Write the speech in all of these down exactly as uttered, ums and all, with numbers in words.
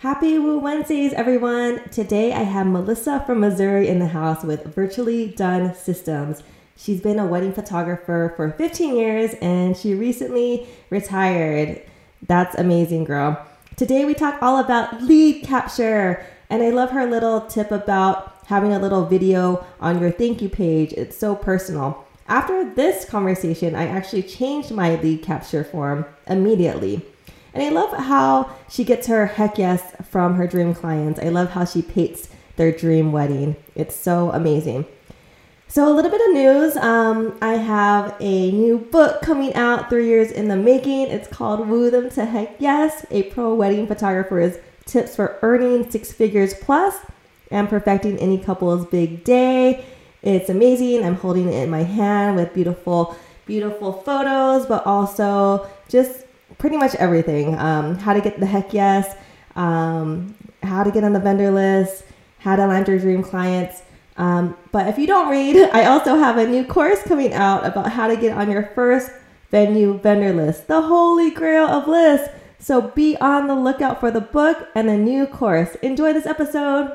Happy Woo Wednesdays, everyone. Today I have Melissa from Missouri in the house with Virtually Done Systems. She's been a wedding photographer for fifteen years and she recently retired. That's amazing, girl. Today we talk all about lead capture, and I love her little tip about having a little video on your thank you page. It's so personal. After this conversation, I actually changed my lead capture form immediately. And I love how she gets her heck yes from her dream clients. I love how she paints their dream wedding. It's so amazing. So a little bit of news. Um, I have a new book coming out, three years in the making. It's called Woo Them to Heck Yes, a pro wedding photographer's tips for earning six figures plus and perfecting any couple's big day. It's amazing. I'm holding it in my hand with beautiful, beautiful photos, but also just pretty much everything. Um, how to get the heck yes, um, how to get on the vendor list, how to land your dream clients. Um, but if you don't read, I also have a new course coming out about how to get on your first venue vendor list, the holy grail of lists. So be on the lookout for the book and a new course. Enjoy this episode.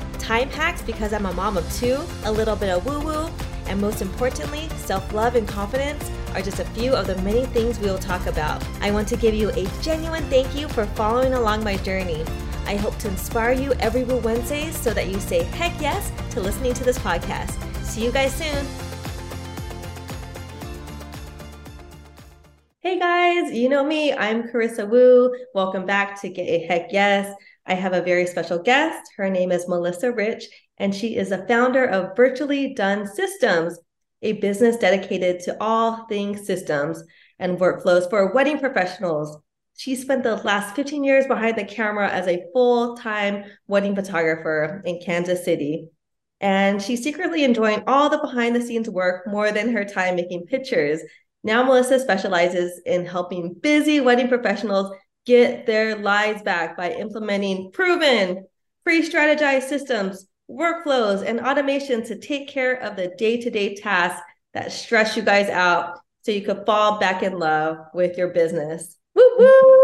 time hacks because I'm a mom of two, a little bit of woo-woo, and most importantly, self-love and confidence are just a few of the many things we will talk about. I want to give you a genuine thank you for following along my journey. I hope to inspire you every Woo Wednesday so that you say heck yes to listening to this podcast. See you guys soon. Hey guys, you know me, I'm Carissa Woo. Welcome back to Get a Heck Yes. I have a very special guest. Her name is Melissa Rich, and she is a founder of Virtually Done Systems, a business dedicated to all things systems and workflows for wedding professionals. She spent the last fifteen years behind the camera as a full-time wedding photographer in Kansas City. And she's secretly enjoying all the behind-the-scenes work more than her time making pictures. Now Melissa specializes in helping busy wedding professionals get their lives back by implementing proven, pre-strategized systems, workflows, and automations to take care of the day-to-day tasks that stress you guys out so you could fall back in love with your business. Woo woo!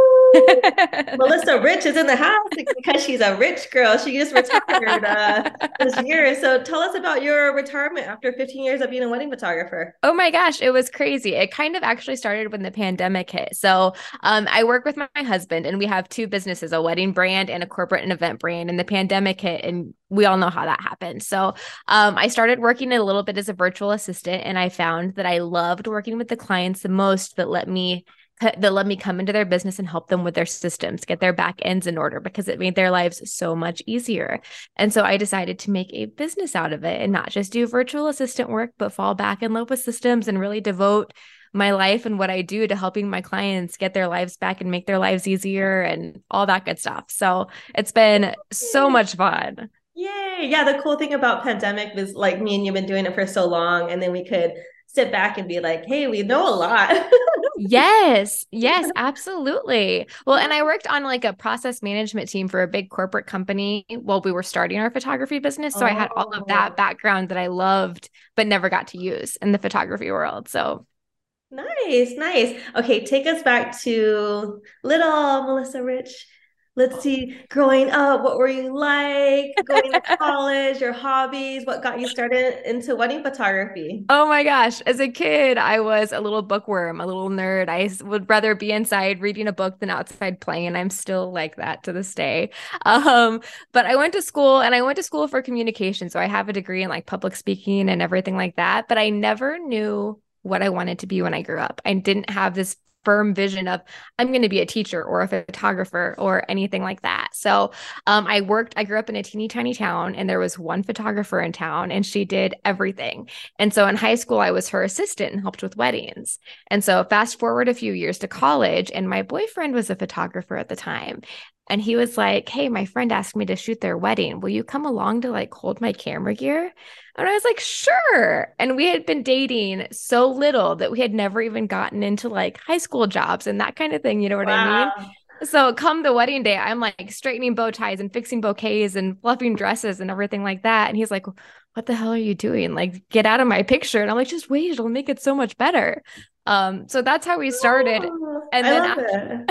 Melissa Rich is in the house because she's a rich girl. She just retired uh, this year. So tell us about your retirement after fifteen years of being a wedding photographer. Oh my gosh, it was crazy. It kind of actually started when the pandemic hit. So um, I work with my husband and we have two businesses, a wedding brand and a corporate and event brand. And the pandemic hit and we all know how that happened. So um, I started working a little bit as a virtual assistant, and I found that I loved working with the clients the most that let me that let me come into their business and help them with their systems, get their back ends in order, because it made their lives so much easier. And so I decided to make a business out of it and not just do virtual assistant work, but fall back in love with systems and really devote my life and what I do to helping my clients get their lives back and make their lives easier and all that good stuff. So it's been so much fun. Yay. Yeah. The cool thing about pandemic was like me and you've been doing it for so long, and then we could sit back and be like, hey, we know a lot. Yes. Yes, absolutely. Well, and I worked on like a process management team for a big corporate company while we were starting our photography business. So oh. I had all of that background that I loved, but never got to use in the photography world. So nice, nice. Okay. Take us back to little Melissa Rich. Let's see, growing up, what were you like? Going to college, your hobbies, what got you started into wedding photography? Oh my gosh. As a kid, I was a little bookworm, a little nerd. I would rather be inside reading a book than outside playing. I'm still like that to this day. Um, but I went to school and I went to school for communication. So I have a degree in like public speaking and everything like that. But I never knew what I wanted to be when I grew up. I didn't have this firm vision of I'm going to be a teacher or a photographer or anything like that. So um, I worked, I grew up in a teeny tiny town, and there was one photographer in town, and she did everything. And so in high school, I was her assistant and helped with weddings. And so fast forward a few years to college, and my boyfriend was a photographer at the time. And he was like, hey, my friend asked me to shoot their wedding. Will you come along to like hold my camera gear? And I was like, sure. And we had been dating so little that we had never even gotten into like high school jobs and that kind of thing. You know what wow. I mean? So come the wedding day, I'm like straightening bow ties and fixing bouquets and fluffing dresses and everything like that. And he's like, what the hell are you doing? Like, get out of my picture. And I'm like, just wait, it'll make it so much better. Um, so that's how we started. Oh, and then after,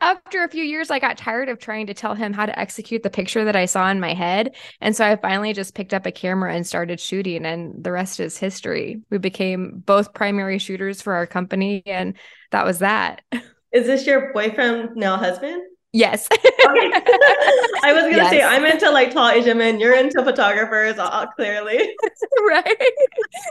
after a few years, I got tired of trying to tell him how to execute the picture that I saw in my head. And so I finally just picked up a camera and started shooting, and the rest is history. We became both primary shooters for our company. And that was that. Is this your boyfriend, now husband? Yes. Okay. I was going to yes. say, I'm into like tall Asian men. You're into photographers, all, clearly. Right.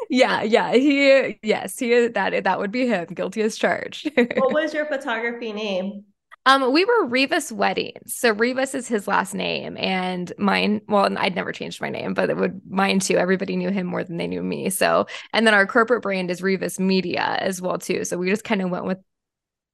Yeah. Yeah. He, yes, he, that, that would be him. Guilty as charged. What was your photography name? Um, we were Revis Weddings. So Revis is his last name, and mine, well, I'd never changed my name, but it would mine too. Everybody knew him more than they knew me. So, and then our corporate brand is Revis Media as well too. So we just kind of went with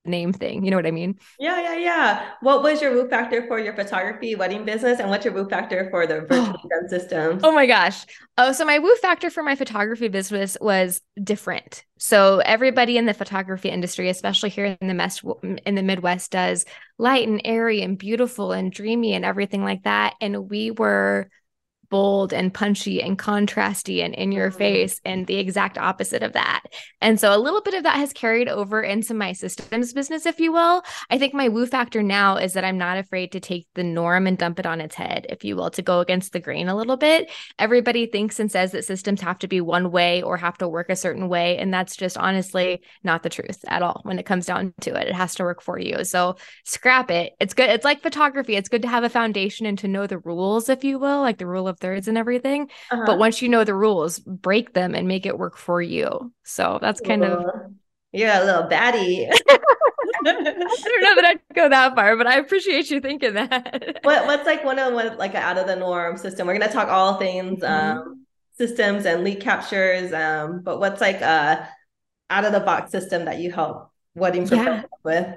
name thing. You know what I mean? Yeah, yeah, yeah. What was your woo factor for your photography wedding business? And what's your woo factor for the virtual oh. systems? Oh my gosh. Oh, so my woo factor for my photography business was different. So everybody in the photography industry, especially here in the mess, in the Midwest, does light and airy and beautiful and dreamy and everything like that. And we were bold and punchy and contrasty and in your face and the exact opposite of that. And so a little bit of that has carried over into my systems business, if you will. I think my woo factor now is that I'm not afraid to take the norm and dump it on its head, if you will, to go against the grain a little bit. Everybody thinks and says that systems have to be one way or have to work a certain way. And that's just honestly not the truth at all when it comes down to it. It has to work for you. So scrap it. It's good. It's like photography. It's good to have a foundation and to know the rules, if you will, like the rule of thirds and everything. Uh-huh. But once you know the rules, break them and make it work for you. So that's kind Ooh. of... You're a little baddie. I don't know that I'd go that far, but I appreciate you thinking that. what What's like one of what, like an out of the norm system? We're going to talk all things mm-hmm. um, systems and lead captures. Um, but what's like a out of the box system that you help wedding yeah. with?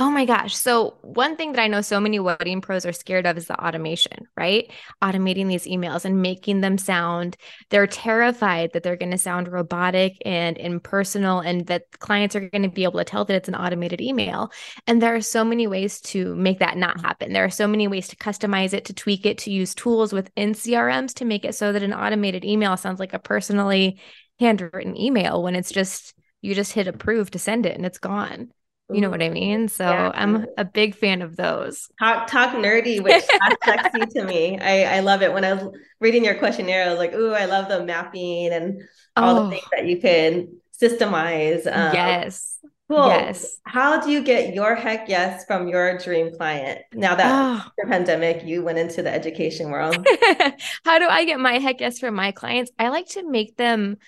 Oh my gosh. So one thing that I know so many wedding pros are scared of is the automation, right? Automating these emails and making them sound, they're terrified that they're going to sound robotic and impersonal and that clients are going to be able to tell that it's an automated email. And there are so many ways to make that not happen. There are so many ways to customize it, to tweak it, to use tools within C R Ms to make it so that an automated email sounds like a personally handwritten email when it's just, you just hit approve to send it and it's gone. You know what I mean? So yeah. I'm a big fan of those. Talk, talk nerdy, which is sexy to me. I, I love it. When I was reading your questionnaire, I was like, ooh, I love the mapping and all oh. the things that you can systemize. Um, yes. Cool. Yes. How do you get your heck yes from your dream client? Now that oh. the pandemic, you went into the education world. How do I get my heck yes from my clients? I like to make them...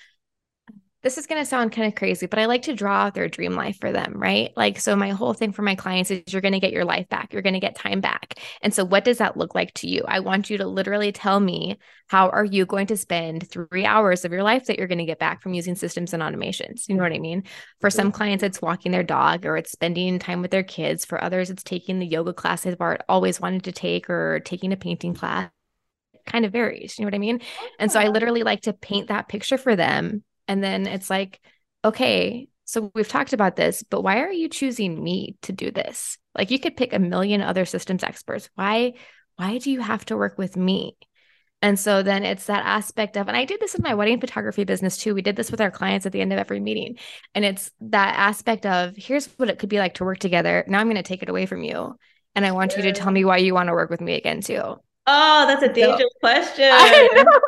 This is going to sound kind of crazy, but I like to draw out their dream life for them, right? Like, so my whole thing for my clients is you're going to get your life back. You're going to get time back. And so what does that look like to you? I want you to literally tell me, how are you going to spend three hours of your life that you're going to get back from using systems and automations? You know what I mean? For some clients, it's walking their dog or it's spending time with their kids. For others, it's taking the yoga class they've always wanted to take or taking a painting class. It kind of varies. You know what I mean? And so I literally like to paint that picture for them. And then it's like, okay, so we've talked about this, but why are you choosing me to do this? Like, you could pick a million other systems experts. Why, why do you have to work with me? And so then it's that aspect of, and I did this in my wedding photography business too. We did this with our clients at the end of every meeting. And it's that aspect of, here's what it could be like to work together. Now I'm going to take it away from you. And I want yeah. you to tell me why you want to work with me again too. Oh, that's a dangerous so, question. I know.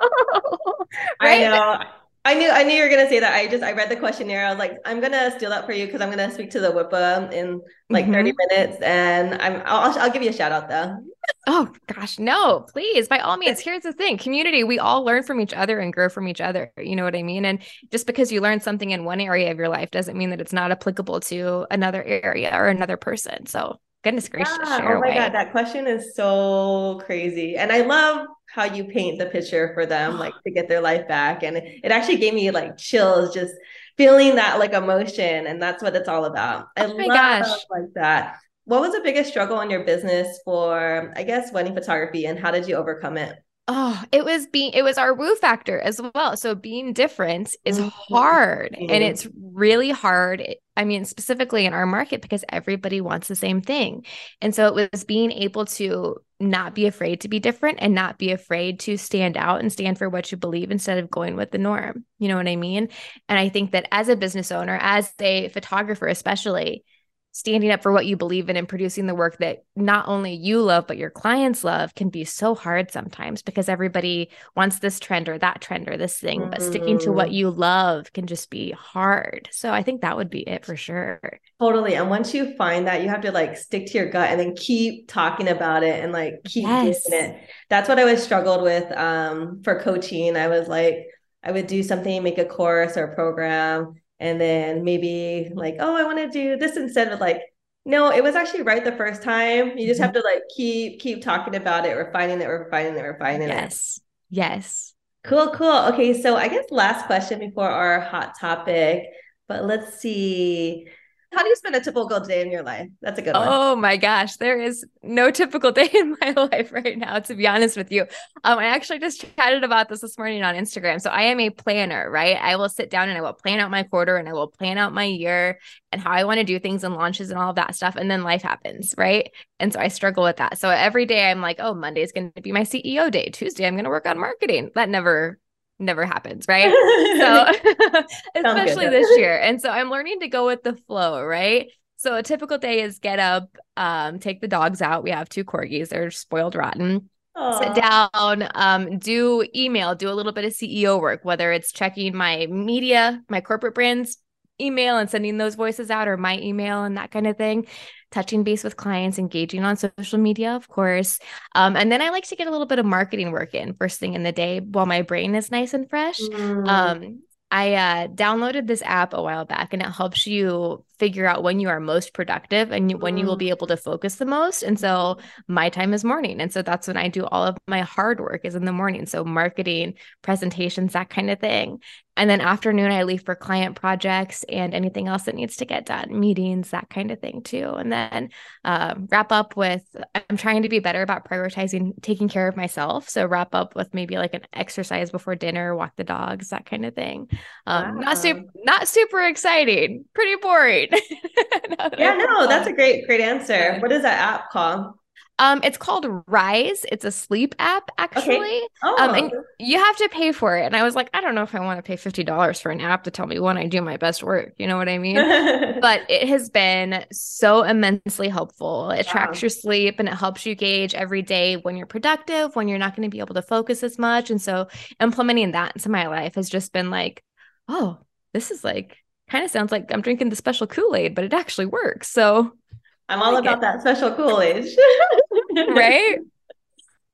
Right? I know. I knew, I knew you were going to say that. I just, I read the questionnaire. I was like, I'm going to steal that for you because I'm going to speak to the WIPA in like mm-hmm. thirty minutes. And I'm, I'll, I'll give you a shout out though. Oh gosh, no, please. By all means, here's the thing. Community, we all learn from each other and grow from each other. You know what I mean? And just because you learn something in one area of your life doesn't mean that it's not applicable to another area or another person. So goodness gracious. Yeah. Share oh my away. God, that question is so crazy. And I love how you paint the picture for them, like to get their life back. And it, it actually gave me like chills, just feeling that like emotion. And that's what it's all about. I oh my love gosh. like that. What was the biggest struggle in your business for, I guess, wedding photography, and how did you overcome it? Oh, it was being, it was our woo factor as well. So being different is hard, mm-hmm. and it's really hard. I mean, specifically in our market, because everybody wants the same thing. And so it was being able to not be afraid to be different and not be afraid to stand out and stand for what you believe instead of going with the norm. You know what I mean? And I think that as a business owner, as a photographer, especially, standing up for what you believe in and producing the work that not only you love, but your clients love can be so hard sometimes, because everybody wants this trend or that trend or this thing, but sticking to what you love can just be hard. So I think that would be it for sure. Totally. And once you find that, you have to like stick to your gut and then keep talking about it and like keep yes. doing it. That's what I was struggled with um, for coaching. I was like, I would do something, make a course or a program, and then maybe like, oh, I want to do this instead of like, no, it was actually right the first time. You just have to like keep, keep talking about it, refining it, refining it, refining it. Yes. Yes. Cool. Cool. Okay. So I guess last question before our hot topic, but let's see. How do you spend a typical day in your life? That's a good one. Oh my gosh. There is no typical day in my life right now, to be honest with you. Um, I actually just chatted about this this morning on Instagram. So I am a planner, right? I will sit down and I will plan out my quarter and I will plan out my year and how I want to do things and launches and all of that stuff. And then life happens, right? And so I struggle with that. So every day I'm like, oh, Monday is going to be my C E O day. Tuesday, I'm going to work on marketing. That never never happens. Right. So especially this year. And so I'm learning to go with the flow. Right. So a typical day is get up, um, take the dogs out. We have two corgis. They're spoiled rotten. Aww. Sit down, um, do email, do a little bit of C E O work, whether it's checking my media, my corporate brands email and sending those voices out, or my email and that kind of thing. Touching base with clients, engaging on social media, of course. Um, and then I like to get a little bit of marketing work in first thing in the day while my brain is nice and fresh. Mm. Um, I uh, downloaded this app a while back, and it helps you figure out when you are most productive and you, when you will be able to focus the most. And so my time is morning. And so that's when I do all of my hard work is in the morning. So marketing, presentations, that kind of thing. And then afternoon, I leave for client projects and anything else that needs to get done, meetings, that kind of thing too. And then uh, wrap up with, I'm trying to be better about prioritizing taking care of myself. So wrap up with maybe like an exercise before dinner, walk the dogs, that kind of thing. Um, wow. Not super, not super exciting, pretty boring. Yeah, no, that's a great, great answer. What is that app called? Um, it's called Rise. It's a sleep app, actually. Okay. Oh. Um, and you have to pay for it. And I was like, I don't know if I want to pay fifty dollars for an app to tell me when I do my best work. You know what I mean? But it has been so immensely helpful. It wow. tracks your sleep and it helps you gauge every day when you're productive, when you're not going to be able to focus as much. And so implementing that into my life has just been like, oh, this is like, kind of sounds like I'm drinking the special Kool-Aid, but it actually works. So I'm all like about it. That special Kool-Aid. Right?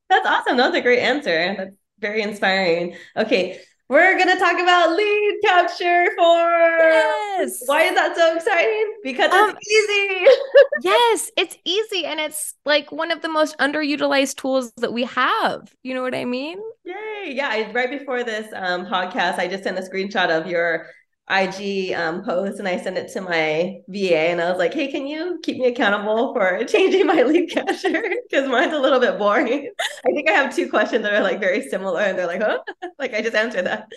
That's awesome. That's a great answer. That's very inspiring. Okay. We're going to talk about lead capture for... Yes. Why is that so exciting? Because um, it's easy. Yes, it's easy. And it's like one of the most underutilized tools that we have. You know what I mean? Yay. Yeah. I, right before this um, podcast, I just sent a screenshot of your I G um, post, and I sent it to my V A, and I was like, hey, can you keep me accountable for changing my lead capture? Because mine's a little bit boring. I think I have two questions that are like very similar, and they're like, huh? Like I just answered that.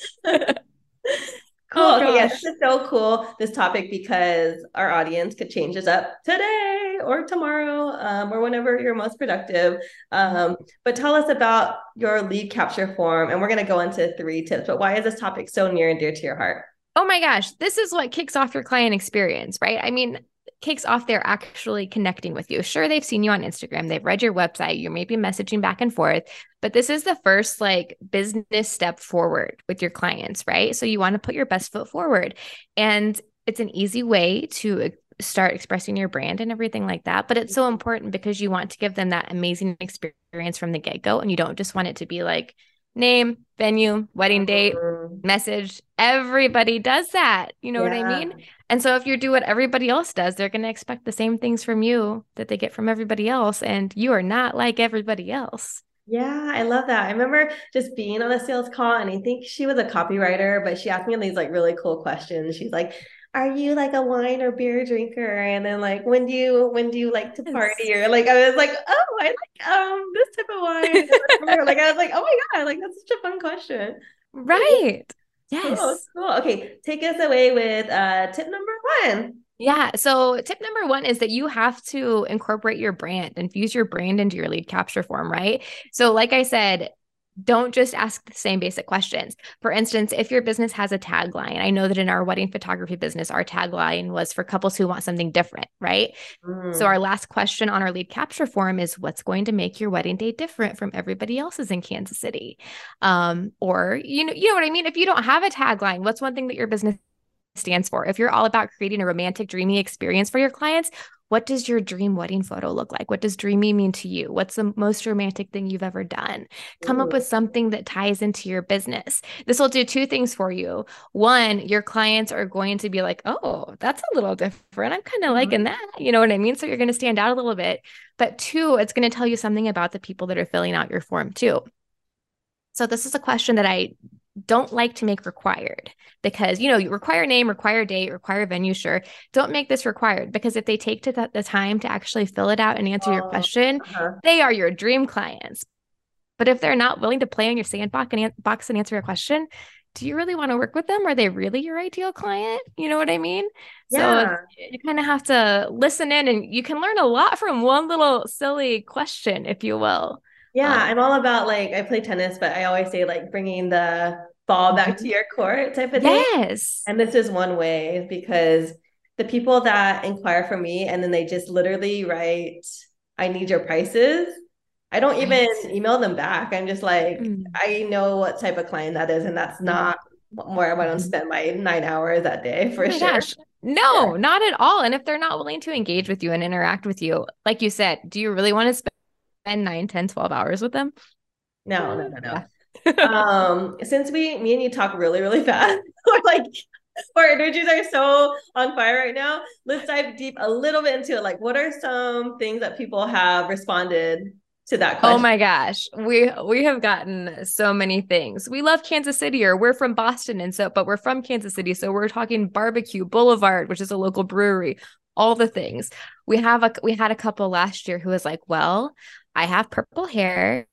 Cool. Oh, okay, yeah, this is so cool, this topic, because our audience could change this up today or tomorrow um, or whenever you're most productive. Um, but tell us about your lead capture form, and we're going to go into three tips. But why is this topic so near and dear to your heart? Oh my gosh, this is what kicks off your client experience, right? I mean, kicks off their actually connecting with you. Sure, they've seen you on Instagram, they've read your website, you're maybe messaging back and forth, but this is the first like business step forward with your clients, right? So you want to put your best foot forward, and it's an easy way to start expressing your brand and everything like that. But it's so important because you want to give them that amazing experience from the get-go, and you don't just want it to be like name, venue, wedding date, message. Everybody does that. You know yeah. what I mean? And so if you do what everybody else does, they're going to expect the same things from you that they get from everybody else. And you are not like everybody else. Yeah, I love that. I remember just being on a sales call, and I think she was a copywriter, but she asked me these like really cool questions. She's like, are you like a wine or beer drinker? And then like, when do you, when do you like to party? Or like, I was like, oh, I like um this type of wine. Like, I was like, oh my God, like that's such a fun question. Right. Yes. Cool, cool. Okay. Take us away with uh tip number one. Yeah. So tip number one is that you have to incorporate your brand, infuse your brand into your lead capture form, right? So like I said, don't just ask the same basic questions. For instance, if your business has a tagline, I know that in our wedding photography business, our tagline was for couples who want something different, right? Mm. So our last question on our lead capture form is, what's going to make your wedding day different from everybody else's in Kansas City? Um, or, you know, you know what I mean? If you don't have a tagline, what's one thing that your business stands for? If you're all about creating a romantic, dreamy experience for your clients, what does your dream wedding photo look like? What does dreamy mean to you? What's the most romantic thing you've ever done? Come Ooh. Up with something that ties into your business. This will do two things for you. One, your clients are going to be like, oh, that's a little different. I'm kind of mm-hmm. liking that. You know what I mean? So you're going to stand out a little bit. But two, it's going to tell you something about the people that are filling out your form too. So this is a question that I don't like to make required, because, you know, you require name, require date, require venue. Sure. Don't make this required, because if they take to th- the time to actually fill it out and answer oh, your question, uh-huh. they are your dream clients. But if they're not willing to play on your sandbox and, an- box and answer your question, do you really want to work with them? Are they really your ideal client? You know what I mean? Yeah. So you kind of have to listen in, and you can learn a lot from one little silly question, if you will. Yeah. Um, I'm all about, like, I play tennis, but I always say like bringing the ball back to your court type of thing. Yes. And this is one way, because the people that inquire from me and then they just literally write, I need your prices. I don't even email them back. I'm just like, mm. I know what type of client that is. And that's not where I want to spend my nine hours that day for oh sure. Gosh. No, yeah. not at all. And if they're not willing to engage with you and interact with you, like you said, do you really want to spend spend nine, ten, twelve hours with them? No, no, no, no. um, since we, me and you talk really, really fast, we're like, our energies are so on fire right now. Let's dive deep a little bit into it. Like, what are some things that people have responded to that question? Oh my gosh. We, we have gotten so many things. We love Kansas City, or we're from Boston. And so, but we're from Kansas City. So we're talking Barbecue Boulevard, which is a local brewery, all the things. We have a, we had a couple last year who was like, well, I have purple hair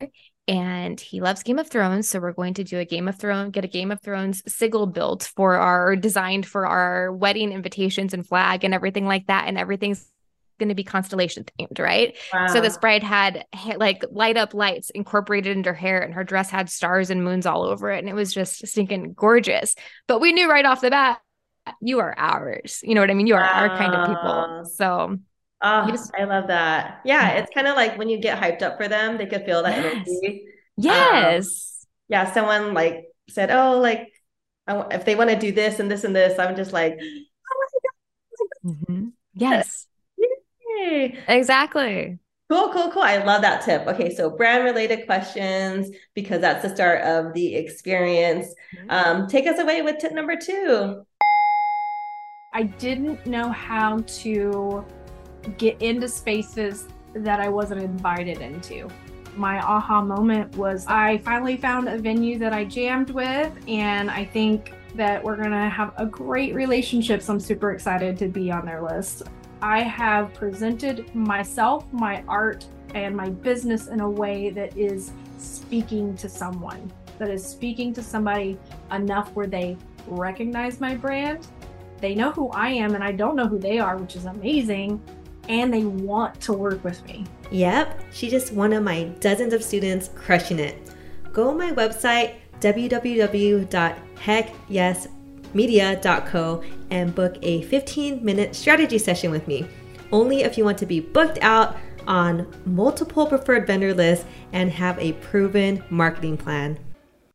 and he loves Game of Thrones. So we're going to do a Game of Thrones, get a Game of Thrones sigil built for our, designed for our wedding invitations and flag and everything like that. And everything's going to be constellation themed, right? Wow. So this bride had like light up lights incorporated into her hair, and her dress had stars and moons all over it. And it was just stinking gorgeous. But we knew right off the bat, you are ours. You know what I mean? You are wow. our kind of people. So oh, just, I love that. Yeah, yeah. It's kind of like when you get hyped up for them, they could feel that yes. energy. Yes. Um, yeah. Someone like said, oh, like I w- if they want to do this and this and this, I'm just like, oh my God. Mm-hmm. Yes. Yay. Exactly. Cool, cool, cool. I love that tip. Okay. So brand related questions, because that's the start of the experience. Mm-hmm. Um, take us away with tip number two. I didn't know how to get into spaces that I wasn't invited into. My aha moment was I finally found a venue that I jammed with, and I think that we're gonna have a great relationship, so I'm super excited to be on their list. I have presented myself, my art, and my business in a way that is speaking to someone, that is speaking to somebody enough where they recognize my brand, they know who I am and I don't know who they are, which is amazing, and they want to work with me. Yep, she's just one of my dozens of students crushing it. Go on my website, w w w dot heck yes media dot co, and book a fifteen minute strategy session with me. Only if you want to be booked out on multiple preferred vendor lists and have a proven marketing plan.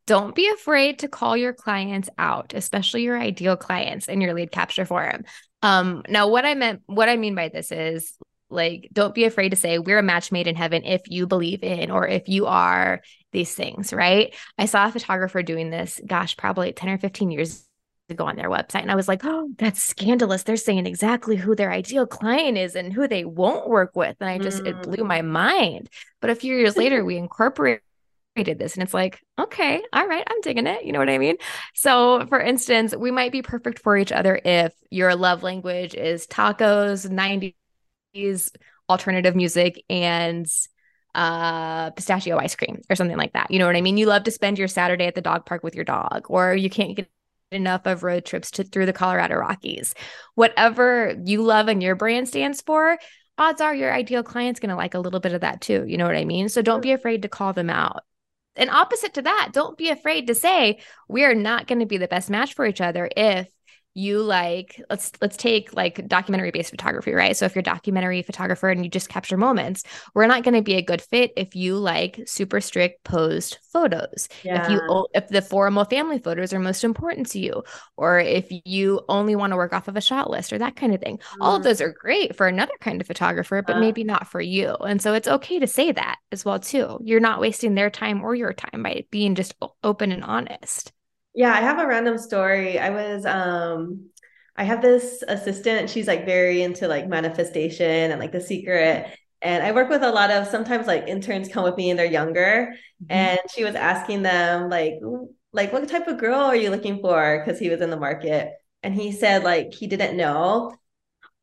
Don't be afraid to call your clients out, especially your ideal clients in your lead capture forum. Um, now what I meant, what I mean by this is, like, don't be afraid to say we're a match made in heaven if you believe in, or if you are these things, right? I saw a photographer doing this, gosh, probably ten or fifteen years ago on their website. And I was like, oh, that's scandalous. They're saying exactly who their ideal client is and who they won't work with. And I just, mm. it blew my mind. But a few years later, we incorporated this and it's like, okay, all right, I'm digging it. You know what I mean? So for instance, we might be perfect for each other if your love language is tacos, nineties alternative music, and uh, pistachio ice cream or something like that. You know what I mean? You love to spend your Saturday at the dog park with your dog, or you can't get enough of road trips to through the Colorado Rockies. Whatever you love and your brand stands for, odds are your ideal client's going to like a little bit of that too. You know what I mean? So don't be afraid to call them out. And opposite to that, don't be afraid to say, we are not going to be the best match for each other if you like, let's, let's take like documentary based photography, right? So if you're a documentary photographer and you just capture moments, we're not going to be a good fit if you like super strict posed photos. Yeah. If you, if the formal family photos are most important to you, or if you only want to work off of a shot list or that kind of thing, mm. all of those are great for another kind of photographer, but uh. maybe not for you. And so it's okay to say that as well too. You're not wasting their time or your time by being just open and honest. Yeah, I have a random story. I was, um, I have this assistant, she's like very into like manifestation and like the secret. And I work with a lot of, sometimes like interns come with me and they're younger. Mm-hmm. And she was asking them like, like, what type of girl are you looking for? Cause he was in the market. And he said like, he didn't know.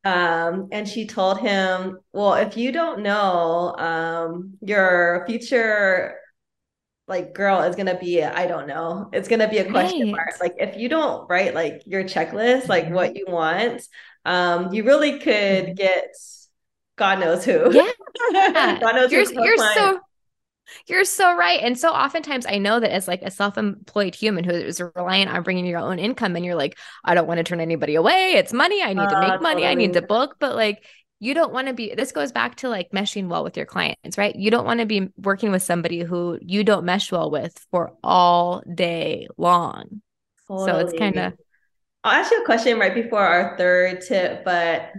Um, and she told him, well, if you don't know, um, your future like girl is going to be, I don't know, it's going to be a question right. mark. Like if you don't write like your checklist, like what you want, um, you really could get God knows who. Yeah. God knows you're, who you're so, you're so right. And so oftentimes I know that as like a self-employed human who is reliant on bringing your own income, and you're like, I don't want to turn anybody away. It's money. I need uh, to make money. Totally. I need to book. But like, you don't want to be, this goes back to like meshing well with your clients, right? You don't want to be working with somebody who you don't mesh well with for all day long. Totally. So it's kind of. I'll ask you a question right before our third tip, but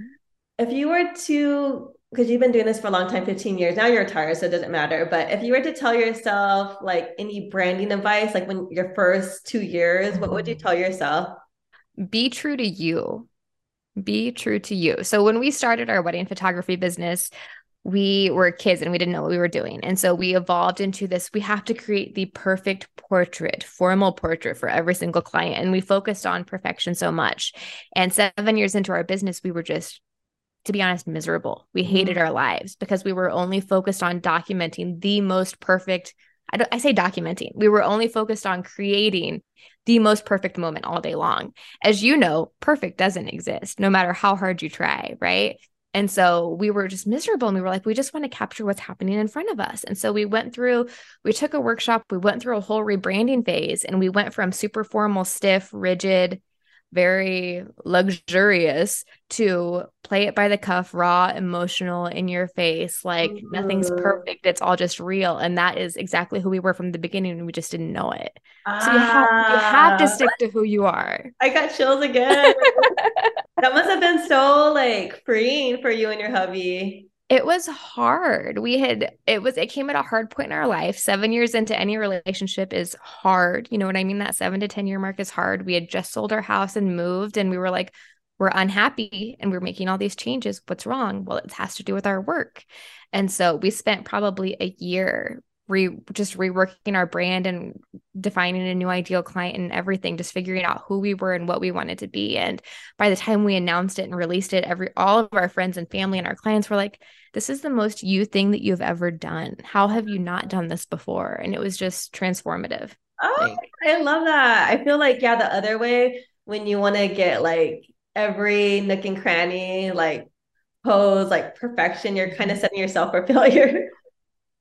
if you were to, because you've been doing this for a long time, fifteen years, now you're retired, so it doesn't matter. But if you were to tell yourself like any branding advice, like when your first two years, what would you tell yourself? Be true to you. Be true to you. So when we started our wedding photography business, we were kids and we didn't know what we were doing. And so we evolved into this, we have to create the perfect portrait, formal portrait for every single client. And we focused on perfection so much. And seven years into our business, we were just, to be honest, miserable. We hated our lives because we were only focused on documenting the most perfect. I, don't, I say documenting. We were only focused on creating the most perfect moment all day long. As you know, perfect doesn't exist no matter how hard you try, right? And so we were just miserable and we were like, we just want to capture what's happening in front of us. And so we went through, we took a workshop, we went through a whole rebranding phase, and we went from super formal, stiff, rigid, very luxurious to play it by the cuff, raw, emotional, in your face, like mm-hmm. nothing's perfect. It's all just real. And that is exactly who we were from the beginning. And we just didn't know it. Ah. So you have, you have to stick to who you are. I got chills again. That must have been so like freeing for you and your hubby. It was hard. We had, it was, it came at a hard point in our life. Seven years into any relationship is hard. You know what I mean? That seven to ten year mark is hard. We had just sold our house and moved, and we were like, we're unhappy and we're making all these changes. What's wrong? Well, it has to do with our work. And so we spent probably a year re just reworking our brand and defining a new ideal client and everything, just figuring out who we were and what we wanted to be. And by the time we announced it and released it, every, all of our friends and family and our clients were like, this is the most you thing that you've ever done. How have you not done this before? And it was just transformative. Oh, like, I love that. I feel like, yeah, the other way, when you want to get like every nook and cranny, like pose, like perfection, you're kind of setting yourself for failure.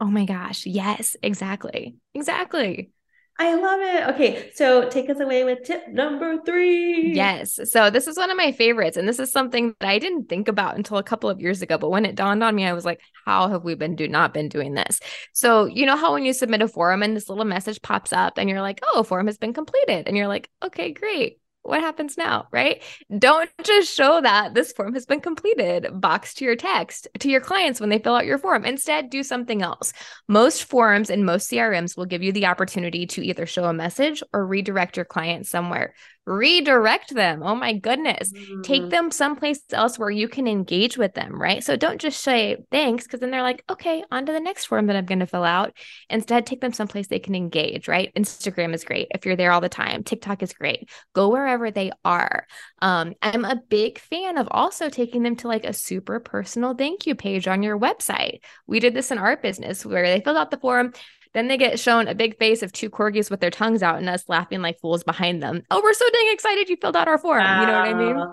Oh my gosh. Yes, exactly. Exactly. I love it. Okay. So take us away with tip number three. Yes. So this is one of my favorites. And this is something that I didn't think about until a couple of years ago. But when it dawned on me, I was like, how have we been do not been doing this? So you know how when you submit a form and this little message pops up and you're like, oh, form has been completed. And you're like, okay, great. what happens now, right? Don't just show that this form has been completed, box to your text, to your clients when they fill out your form. Instead, do something else. Most forms and most C R Ms will give you the opportunity to either show a message or redirect your client somewhere. Redirect them. Oh my goodness. Mm-hmm. Take them someplace else where you can engage with them, right? So don't just say thanks, because then they're like, okay, on to the next form that I'm going to fill out. Instead, take them someplace they can engage, right? Instagram is great if you're there all the time. TikTok is great. Go wherever they are. Um, I'm a big fan of also taking them to like a super personal thank you page on your website. We did this in our business where they filled out the form. Then they get shown a big face of two corgis with their tongues out and us laughing like fools behind them. Oh, we're so dang excited you filled out our form. You know what I mean?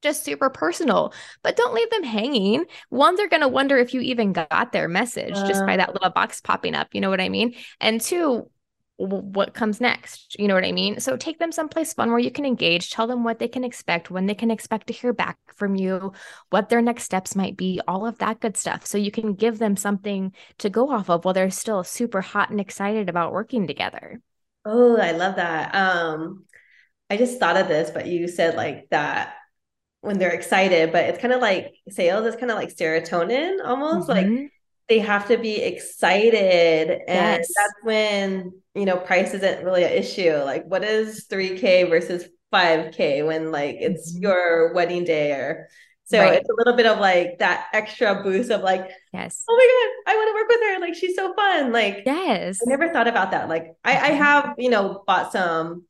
Just super personal, but don't leave them hanging. One, they're going to wonder if you even got their message uh, just by that little box popping up. You know what I mean? And two, what comes next? You know what I mean? So take them someplace fun where you can engage, tell them what they can expect, when they can expect to hear back from you, what their next steps might be, all of that good stuff. So you can give them something to go off of while they're still super hot and excited about working together. Oh, I love that. Um, I just thought of this, but you said like that when they're excited, but it's kind of like sales is kind of like serotonin almost. Mm-hmm. Like they have to be excited. And yes. That's when, you know, price isn't really an issue. Like what is three K versus five K when like it's your wedding day or so right. It's a little bit of like that extra boost of like, yes, oh my God, I want to work with her. Like, she's so fun. Like, yes, I never thought about that. Like I, I have, you know, bought some,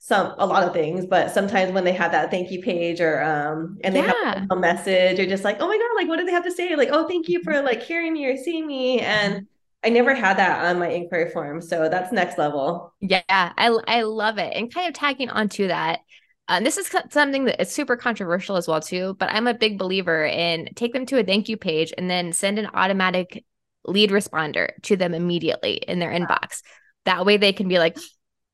some, a lot of things, but sometimes when they have that thank you page or, um, and they yeah. have a message or just like, oh my God, like, what do they have to say? Like, oh, thank you for like hearing me or seeing me. And I never had that on my inquiry form. So that's next level. Yeah. I, I love it. And kind of tagging onto that. And this is something that is super controversial as well too, but I'm a big believer in take them to a thank you page and then send an automatic lead responder to them immediately in their yeah. inbox. That way they can be like,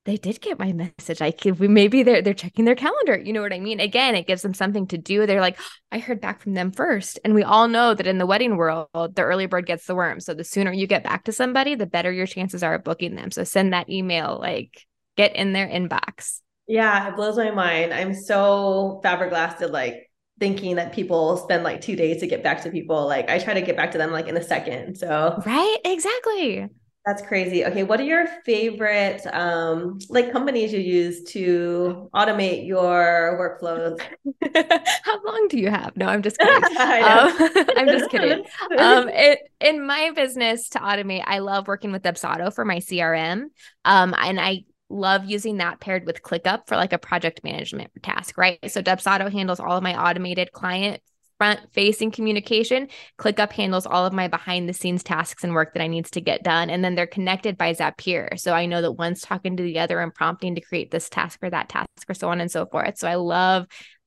they did get my message. I can, maybe they're, they're checking their calendar. You know what I mean? Again, it gives them something to do. They're like, oh, I heard back from them first. And we all know that in the wedding world, the early bird gets the worm. So the sooner you get back to somebody, the better your chances are of booking them. So send that email, like get in their inbox. Yeah. It blows my mind. I'm so flabbergasted, like thinking that people spend like two days to get back to people. Like I try to get back to them like in a second. So right. Exactly. That's crazy. Okay. What are your favorite, um, like companies you use to automate your workflows? How long do you have? No, I'm just kidding. um, I'm just kidding. Um, it, in my business to automate, I love working with Dubsado for my C R M. Um, and I love using that paired with ClickUp for like a project management task, right? So Dubsado handles all of my automated client front-facing communication. ClickUp handles all of my behind-the-scenes tasks and work that I need to get done. And then they're connected by Zapier. So I know that one's talking to the other and prompting to create this task or that task or so on and so forth. So I love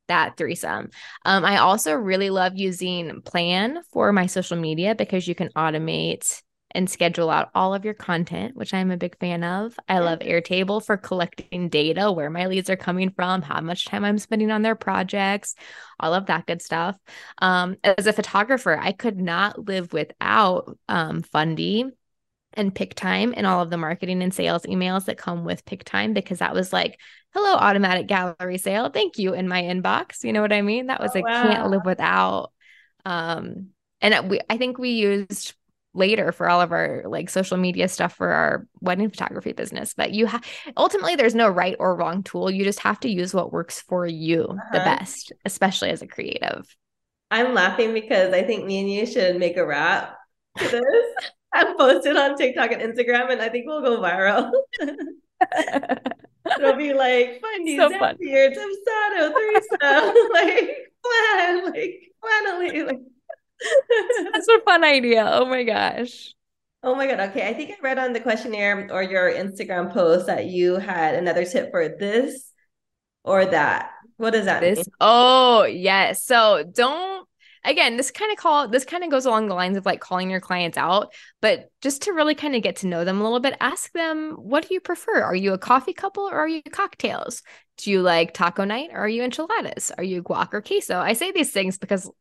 that threesome. Um, I also really love using Plan for my social media because you can automate and schedule out all of your content, which I'm a big fan of. I love Airtable for collecting data, where my leads are coming from, how much time I'm spending on their projects, all of that good stuff. Um, as a photographer, I could not live without um, Fundy and Pic-Time and all of the marketing and sales emails that come with Pic-Time, because that was like, hello, automatic gallery sale. Thank you in my inbox. You know what I mean? That was, oh, I wow. can't live without. Um, and we, I think we used later for all of our like social media stuff for our wedding photography business, but you have, ultimately there's no right or wrong tool. You just have to use what works for you uh-huh. the best, especially as a creative. I'm laughing because I think me and you should make a wrap to this. I've posted on TikTok and Instagram and I think we'll go viral. It'll be like Fundy, so Zapier, Dubsado, threesome, like Plan, like finally, like that's a fun idea. Oh my gosh. Oh my God. Okay. I think I read on the questionnaire or your Instagram post that you had another tip for this or that. What does that this? mean? Oh yes. So don't, again, this kind of call, this kind of goes along the lines of like calling your clients out, but just to really kind of get to know them a little bit, ask them, what do you prefer? Are you a coffee couple or are you cocktails? Do you like taco night? Or are you enchiladas? Are you guac or queso? I say these things because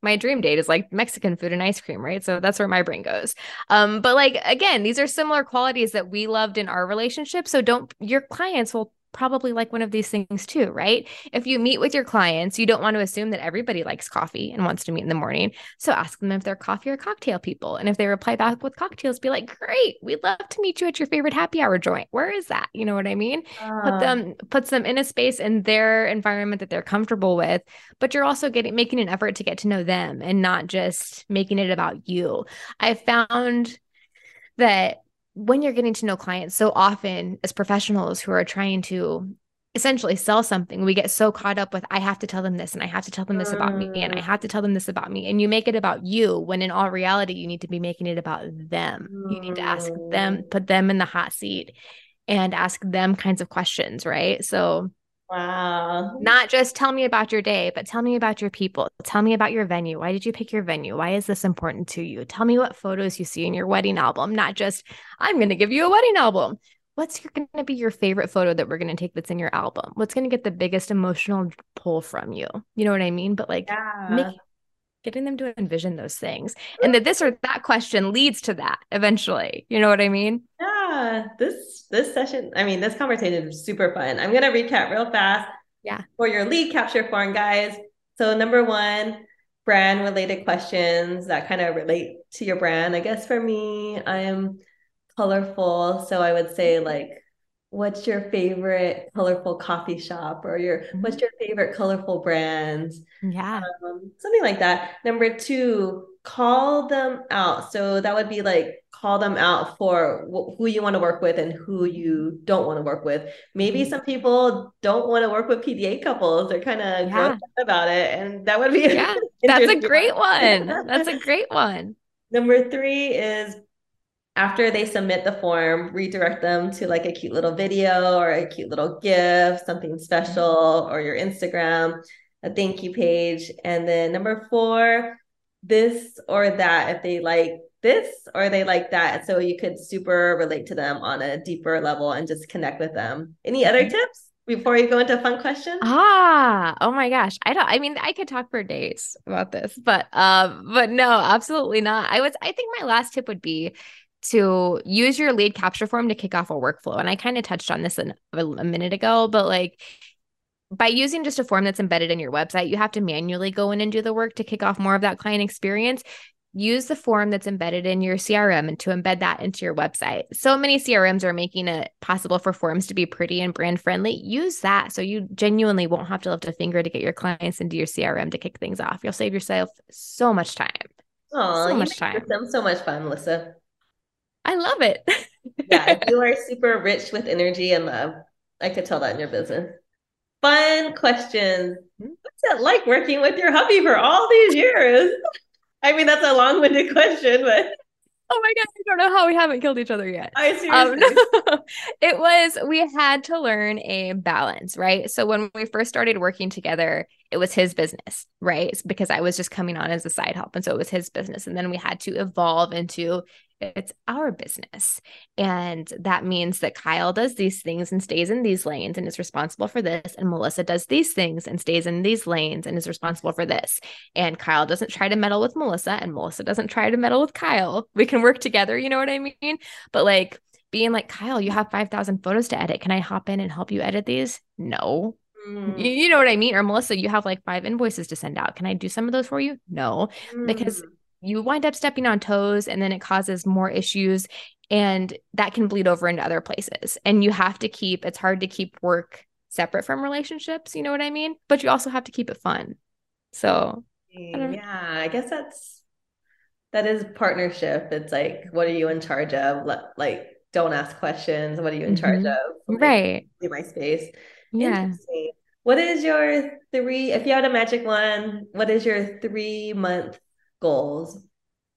my dream date is like Mexican food and ice cream, right? So that's where my brain goes. Um, but like, again, these are similar qualities that we loved in our relationship. So don't, your clients will probably like one of these things too, right? If you meet with your clients, you don't want to assume that everybody likes coffee and wants to meet in the morning. So ask them if they're coffee or cocktail people. And if they reply back with cocktails, be like, great, we'd love to meet you at your favorite happy hour joint. Where is that? You know what I mean? Uh, Put them, puts them in a space in their environment that they're comfortable with, but you're also getting, making an effort to get to know them and not just making it about you. I found that when you're getting to know clients, so often as professionals who are trying to essentially sell something, we get so caught up with, I have to tell them this and I have to tell them this about me and I have to tell them this about me. And you make it about you when in all reality, you need to be making it about them. You need to ask them, put them in the hot seat and ask them kinds of questions, right? So wow. Not just tell me about your day, but tell me about your people. Tell me about your venue. Why did you pick your venue? Why is this important to you? Tell me what photos you see in your wedding album. Not just, I'm going to give you a wedding album. What's going to be your favorite photo that we're going to take that's in your album? What's going to get the biggest emotional pull from you? You know what I mean? But like yeah. make, getting them to envision those things and that this or that question leads to that eventually. You know what I mean? Yeah. Uh, this this session, I mean, this conversation was super fun. I'm going to recap real fast. Yeah. For your lead capture form, guys. So number one, brand related questions that kind of relate to your brand. I guess for me, I'm colorful. So I would say like, what's your favorite colorful coffee shop or your, mm-hmm. what's your favorite colorful brands? Yeah. Um, something like that. Number two, call them out. So that would be like, call them out for wh- who you want to work with and who you don't want to work with. Maybe mm-hmm. some people don't want to work with P D A couples. They're kind of yeah. grossed out about it. And that would be, yeah, that's a great one. That's a great one. Number three is after they submit the form, redirect them to like a cute little video or a cute little gift, something special, mm-hmm. or your Instagram, a thank you page. And then number four, this or that, if they like this or they like that. So you could super relate to them on a deeper level and just connect with them. Any other tips before you go into fun questions? Ah, oh my gosh. I don't, I mean, I could talk for days about this, but, um, but no, absolutely not. I was, I think my last tip would be to use your lead capture form to kick off a workflow. And I kind of touched on this in, a, a minute ago, but like, by using just a form that's embedded in your website, you have to manually go in and do the work to kick off more of that client experience. Use the form that's embedded in your C R M and to embed that into your website. So many C R Ms are making it possible for forms to be pretty and brand friendly. Use that so you genuinely won't have to lift a finger to get your clients into your C R M to kick things off. You'll save yourself so much time. Oh, so much time. So much fun, Melissa. I love it. Yeah, you are super rich with energy and love. I could tell that in your business. Fun question. What's it like working with your hubby for all these years? I mean, that's a long-winded question, but... Oh my God, I don't know how we haven't killed each other yet. I seriously. Um, no. It was, we had to learn a balance, right? So when we first started working together, it was his business, right? It's because I was just coming on as a side help. And so it was his business. And then we had to evolve into... it's our business. And that means that Kyle does these things and stays in these lanes and is responsible for this. And Melissa does these things and stays in these lanes and is responsible for this. And Kyle doesn't try to meddle with Melissa and Melissa doesn't try to meddle with Kyle. We can work together. You know what I mean? But like being like, Kyle, you have five thousand photos to edit. Can I hop in and help you edit these? No. Mm. You know what I mean? Or Melissa, you have like five invoices to send out. Can I do some of those for you? No, mm. because you wind up stepping on toes and then it causes more issues and that can bleed over into other places. And you have to keep, it's hard to keep work separate from relationships. You know what I mean? But you also have to keep it fun. So I don't know. Yeah, I guess that's, that is partnership. It's like, what are you in charge of? Like, don't ask questions. What are you in charge mm-hmm. of? Okay, right. In my space. Yeah. What is your three, if you had a magic one, what is your three month goals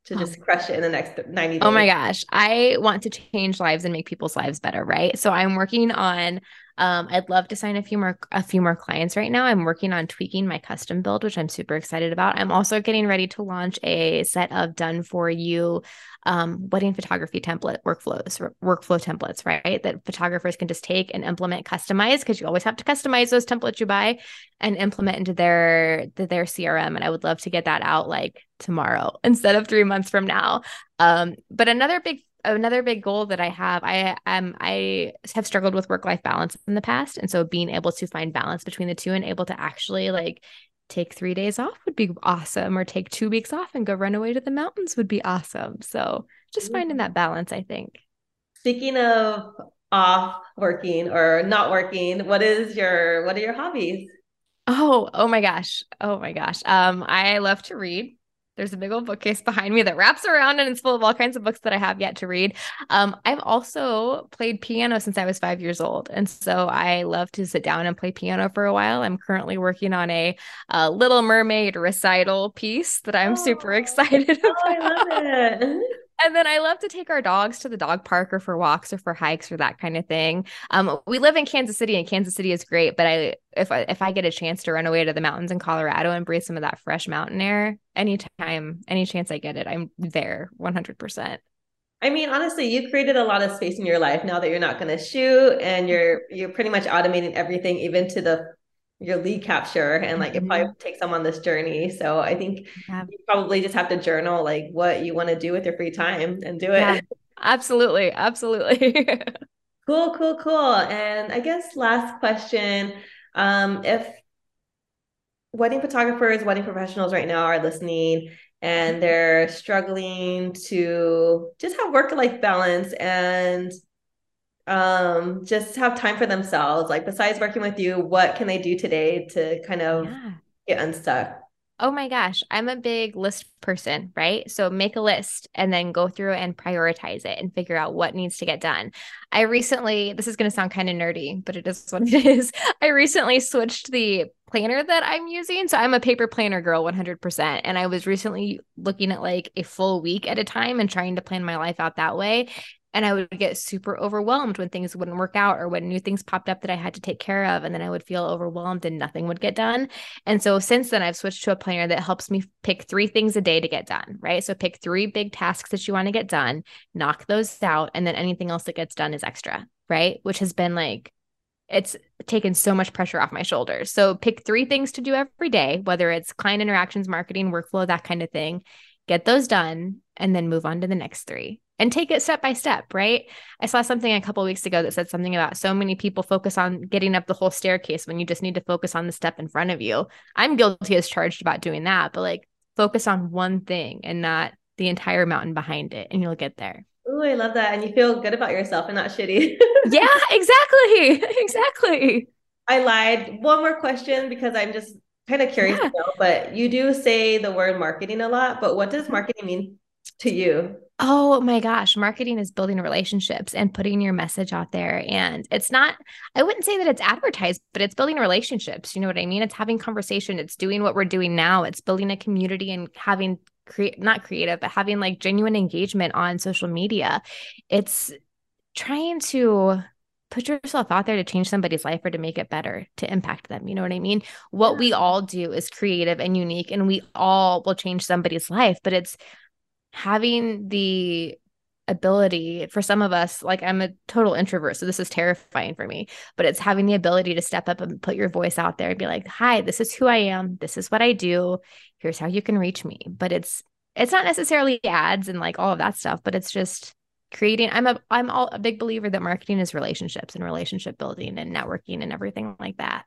to just crush it in the next ninety days? Oh my gosh. I want to change lives and make people's lives better. Right. So I'm working on, um, I'd love to sign a few more, a few more clients right now. I'm working on tweaking my custom build, which I'm super excited about. I'm also getting ready to launch a set of done for you, um, wedding photography template workflows, r- workflow templates, right. That photographers can just take and implement, customize. Cause you always have to customize those templates you buy and implement into their, to their C R M. And I would love to get that out like tomorrow instead of three months from now. Um, but another big another big goal that I have, I um, I have struggled with work-life balance in the past. And so being able to find balance between the two and able to actually like take three days off would be awesome, or take two weeks off and go run away to the mountains would be awesome. So just finding that balance, I think. Speaking of off working or not working, what is your, what are your hobbies? Oh, oh my gosh. Oh my gosh. Um, I love to read. There's a big old bookcase behind me that wraps around and it's full of all kinds of books that I have yet to read. Um, I've also played piano since I was five years old. And so I love to sit down and play piano for a while. I'm currently working on a, a Little Mermaid recital piece that I'm oh, super excited about. Oh, I love it. And then I love to take our dogs to the dog park or for walks or for hikes or that kind of thing. Um, we live in Kansas City and Kansas City is great, but I, if I, if I get a chance to run away to the mountains in Colorado and breathe some of that fresh mountain air, anytime, any chance I get it, I'm there one hundred percent. I mean, honestly, you created a lot of space in your life now that you're not going to shoot and you're, you're pretty much automating everything, even to the your lead capture, and like it probably takes them on this journey. So I think yeah. you probably just have to journal like what you want to do with your free time and do it. Yeah, absolutely. Absolutely. Cool, cool, cool. And I guess last question, um, if wedding photographers, wedding professionals right now are listening and they're struggling to just have work-life balance and um, just have time for themselves. Like besides working with you, what can they do today to kind of yeah. get unstuck? Oh my gosh. I'm a big list person, right? So make a list and then go through and prioritize it and figure out what needs to get done. I recently, this is going to sound kind of nerdy, but it is what it is. I recently switched the planner that I'm using. So I'm a paper planner girl, one hundred percent. And I was recently looking at like a full week at a time and trying to plan my life out that way. And I would get super overwhelmed when things wouldn't work out or when new things popped up that I had to take care of. And then I would feel overwhelmed and nothing would get done. And so since then, I've switched to a planner that helps me pick three things a day to get done, right? So pick three big tasks that you want to get done, knock those out. And then anything else that gets done is extra, right? Which has been like, it's taken so much pressure off my shoulders. So pick three things to do every day, whether it's client interactions, marketing, workflow, that kind of thing, get those done, and then move on to the next three. And take it step by step, right? I saw something a couple of weeks ago that said something about so many people focus on getting up the whole staircase when you just need to focus on the step in front of you. I'm guilty as charged about doing that, but like focus on one thing and not the entire mountain behind it and you'll get there. Ooh, I love that. And you feel good about yourself and not shitty. Yeah, exactly. Exactly. I lied. One more question because I'm just kind of curious yeah. to know, but you do say the word marketing a lot, but what does marketing mean to you? Oh my gosh. Marketing is building relationships and putting your message out there. And it's not, I wouldn't say that it's advertised, but it's building relationships. You know what I mean? It's having conversation. It's doing what we're doing now. It's building a community and having create, not creative, but having like genuine engagement on social media. It's trying to put yourself out there to change somebody's life or to make it better, to impact them. You know what I mean? What we all do is creative and unique and we all will change somebody's life, but it's having the ability for some of us, like I'm a total introvert, so this is terrifying for me, but it's having the ability to step up and put your voice out there and be like, hi, this is who I am. This is what I do. Here's how you can reach me. But it's, it's not necessarily ads and like all of that stuff, but it's just creating. I'm a, I'm all a big believer that marketing is relationships and relationship building and networking and everything like that.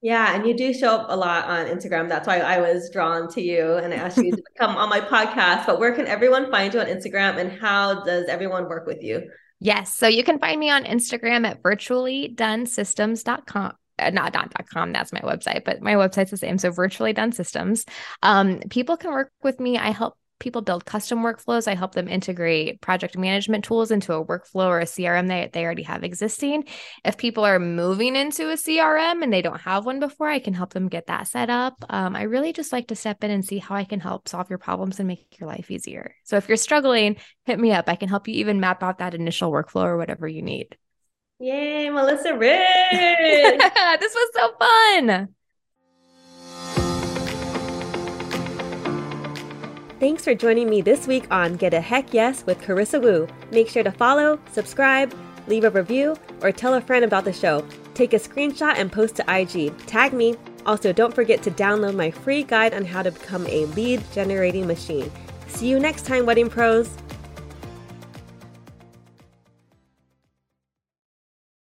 Yeah. And you do show up a lot on Instagram. That's why I was drawn to you and I asked you to come on my podcast, but where can everyone find you on Instagram and how does everyone work with you? Yes. So you can find me on Instagram at virtually done systems dot com. Uh, not, not .com, that's my website, but my website's the same. So Virtually Done Systems. Um, people can work with me. I help people build custom workflows. I help them integrate project management tools into a workflow or a C R M that they already have existing. If people are moving into a C R M and they don't have one before, I can help them get that set up. Um, I really just like to step in and see how I can help solve your problems and make your life easier. So if you're struggling, hit me up. I can help you even map out that initial workflow or whatever you need. Yay, Melissa Rich! This was so fun. Thanks for joining me this week on Get a Heck Yes with Carissa Wu. Make sure to follow, subscribe, leave a review, or tell a friend about the show. Take a screenshot and post to I G. Tag me. Also, don't forget to download my free guide on how to become a lead generating machine. See you next time, wedding pros.